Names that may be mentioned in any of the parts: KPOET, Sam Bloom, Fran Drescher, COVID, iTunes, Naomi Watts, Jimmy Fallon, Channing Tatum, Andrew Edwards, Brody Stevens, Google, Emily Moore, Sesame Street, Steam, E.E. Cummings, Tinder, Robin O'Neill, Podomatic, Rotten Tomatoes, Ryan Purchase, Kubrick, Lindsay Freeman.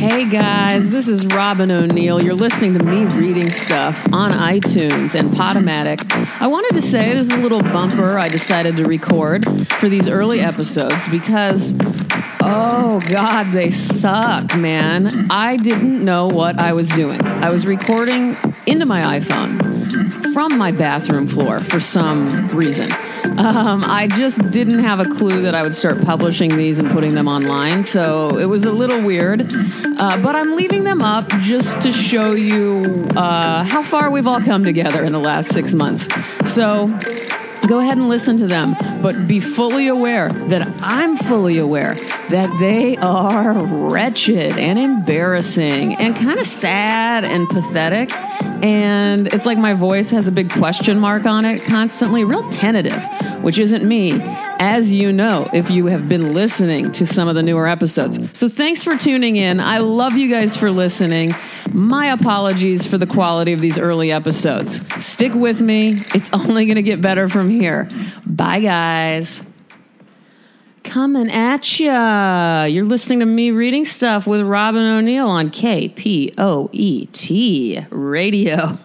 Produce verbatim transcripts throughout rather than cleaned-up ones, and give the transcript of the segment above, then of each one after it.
Hey guys, this is Robin O'Neill. You're listening to me reading stuff on iTunes and Podomatic. I wanted to say this is a little bumper I decided to record for these early episodes because, oh God, they suck, man. I didn't know what I was doing. I was recording into my iPhone from my bathroom floor for some reason. Um, I just didn't have a clue that I would start publishing these and putting them online, so it was a little weird. Uh, but I'm leaving them up just to show you uh, how far we've all come together in the last six months. So go ahead and listen to them, but be fully aware that I'm fully aware that they are wretched and embarrassing and kind of sad and pathetic. And it's like my voice has a big question mark on it constantly, real tentative, which isn't me, as you know, if you have been listening to some of the newer episodes. So thanks for tuning in. I love you guys for listening. My apologies for the quality of these early episodes. Stick with me. It's only going to get better from here. Bye, guys. Coming at ya. You're listening to me reading stuff with Robin O'Neill on K P O E T radio.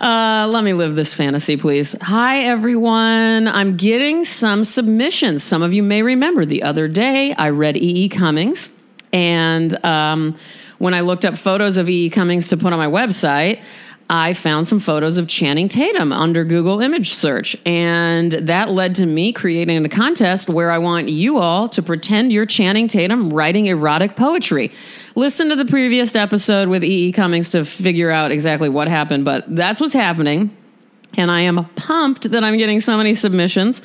uh, let me live this fantasy, please. Hi, everyone. I'm getting some submissions. Some of you may remember the other day I read E E. Cummings, and um, when I looked up photos of E E. Cummings to put on my website, I found some photos of Channing Tatum under Google image search, and that led to me creating a contest where I want you all to pretend you're Channing Tatum writing erotic poetry. Listen to the previous episode with E E. Cummings to figure out exactly what happened, but that's what's happening, and I am pumped that I'm getting so many submissions.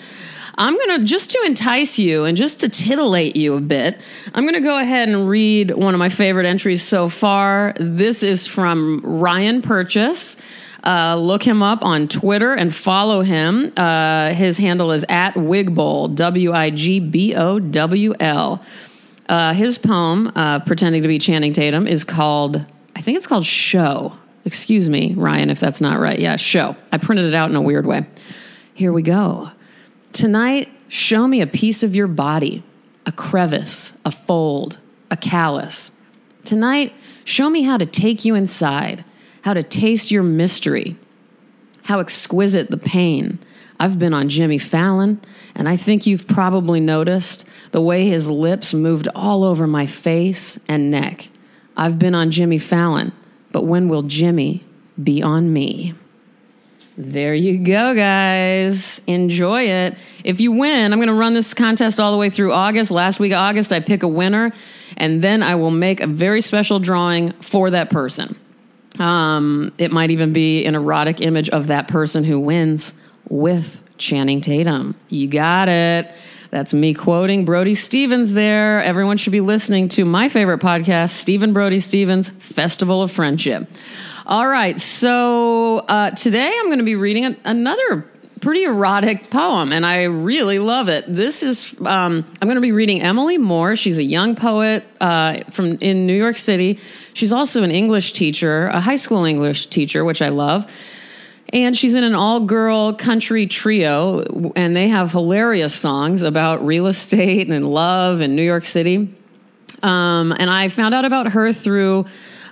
I'm going to, just to entice you and just to titillate you a bit, I'm going to go ahead and read one of my favorite entries so far. This is from Ryan Purchase. Uh, look him up on Twitter and follow him. Uh, his handle is at Wigbowl, W I G B O W L. Uh, his poem, uh, Pretending to be Channing Tatum, is called, I think it's called Show. Excuse me, Ryan, if that's not right. Yeah, Show. I printed it out in a weird way. Here we go. Tonight, show me a piece of your body, a crevice, a fold, a callus. Tonight, show me how to take you inside, how to taste your mystery, how exquisite the pain. I've been on Jimmy Fallon, and I think you've probably noticed the way his lips moved all over my face and neck. I've been on Jimmy Fallon, but when will Jimmy be on me? There you go, guys. Enjoy it. If you win, I'm going to run this contest all the way through August. Last week of August, I pick a winner, and then I will make a very special drawing for that person. Um, it might even be an erotic image of that person who wins with Channing Tatum. You got it. That's me quoting Brody Stevens there. Everyone should be listening to my favorite podcast, Stephen Brody Stevens, Festival of Friendship. All right, so uh, today I'm going to be reading a, another pretty erotic poem, and I really love it. This is, um, I'm going to be reading Emily Moore. She's a young poet uh, from in New York City. She's also an English teacher, a high school English teacher, which I love. And she's in an all-girl country trio, and they have hilarious songs about real estate and love and New York City. Um, and I found out about her through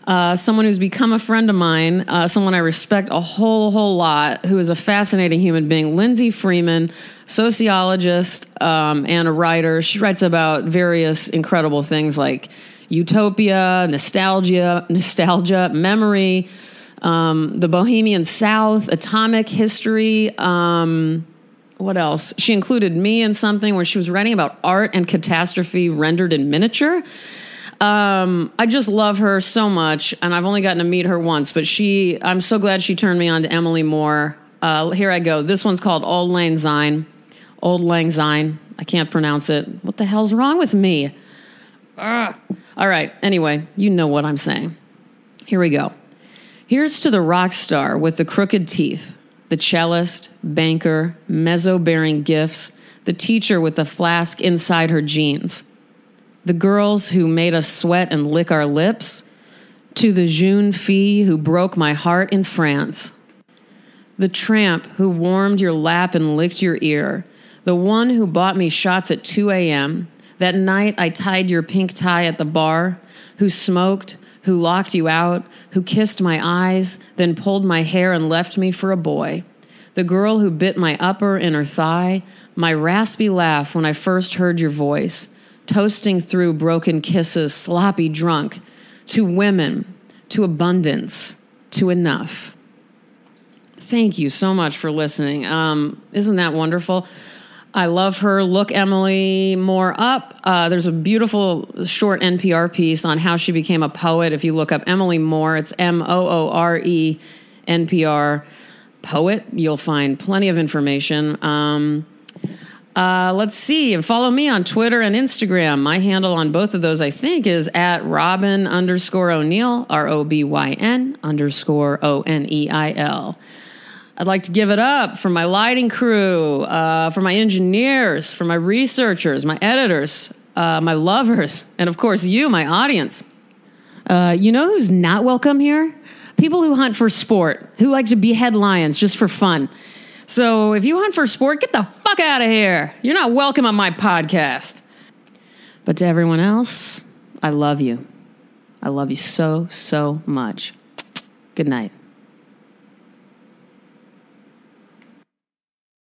Uh, someone who's become a friend of mine, uh, someone I respect a whole, whole lot, who is a fascinating human being, Lindsay Freeman, sociologist um, and a writer. She writes about various incredible things like utopia, nostalgia, nostalgia, memory, um, the Bohemian South, atomic history. Um, what else? She included me in something where she was writing about art and catastrophe rendered in miniature. Um, I just love her so much, and I've only gotten to meet her once, but she, I'm so glad she turned me on to Emily Moore. Uh, here I go. This one's called Auld Lang Syne. Auld Lang Syne. I can't pronounce it. What the hell's wrong with me? Ugh. All right. Anyway, you know what I'm saying. Here we go. Here's to the rock star with the crooked teeth, the cellist, banker, mezzo-bearing gifts, the teacher with the flask inside her jeans. The girls who made us sweat and lick our lips, to the jeune fille who broke my heart in France, the tramp who warmed your lap and licked your ear, the one who bought me shots at two a.m., That night I tied your pink tie at the bar, who smoked, who locked you out, who kissed my eyes, then pulled my hair and left me for a boy. The girl who bit my upper inner thigh, my raspy laugh when I first heard your voice, toasting through broken kisses, sloppy drunk, to women, to abundance, to enough. Thank you so much for listening. Um, isn't that wonderful? I love her. Look Emily Moore up. Uh, there's a beautiful short N P R piece on how she became a poet. If you look up Emily Moore, it's M O O R E, N P R, poet. You'll find plenty of information. Um, uh, let's see. And follow me on Twitter and Instagram. My handle on both of those, I think, is at Robin underscore O'Neill, R O B Y N underscore O N E I L. I'd like to give it up for my lighting crew, uh, for my engineers, for my researchers, my editors, uh, my lovers, and of course you, my audience. Uh, you know who's not welcome here? People who hunt for sport, who like to behead lions just for fun. So if you hunt for sport, get the fuck out of here. You're not welcome on my podcast. But to everyone else, I love you. I love you so, so much. Good night.